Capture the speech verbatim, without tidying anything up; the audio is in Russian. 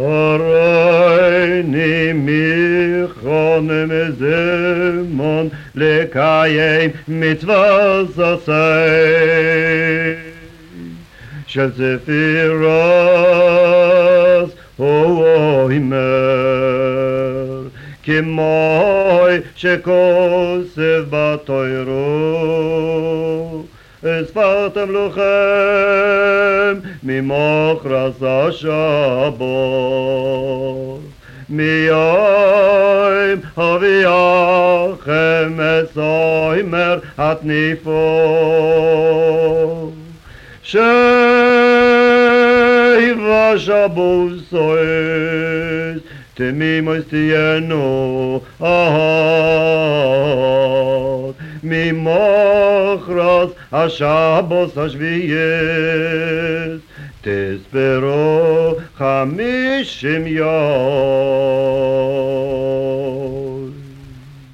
Оройни михон меземон лекаем митвазасей. Шелцефирос оимер, кимой шекосев батойру. Сфатем лухем мимохрас ашабо, миоим авиахем эсоймер атнифо. Шейва шабусоис тмимость ену ахат, мимохрас השבוס השביעי, תספרו חמישים יום.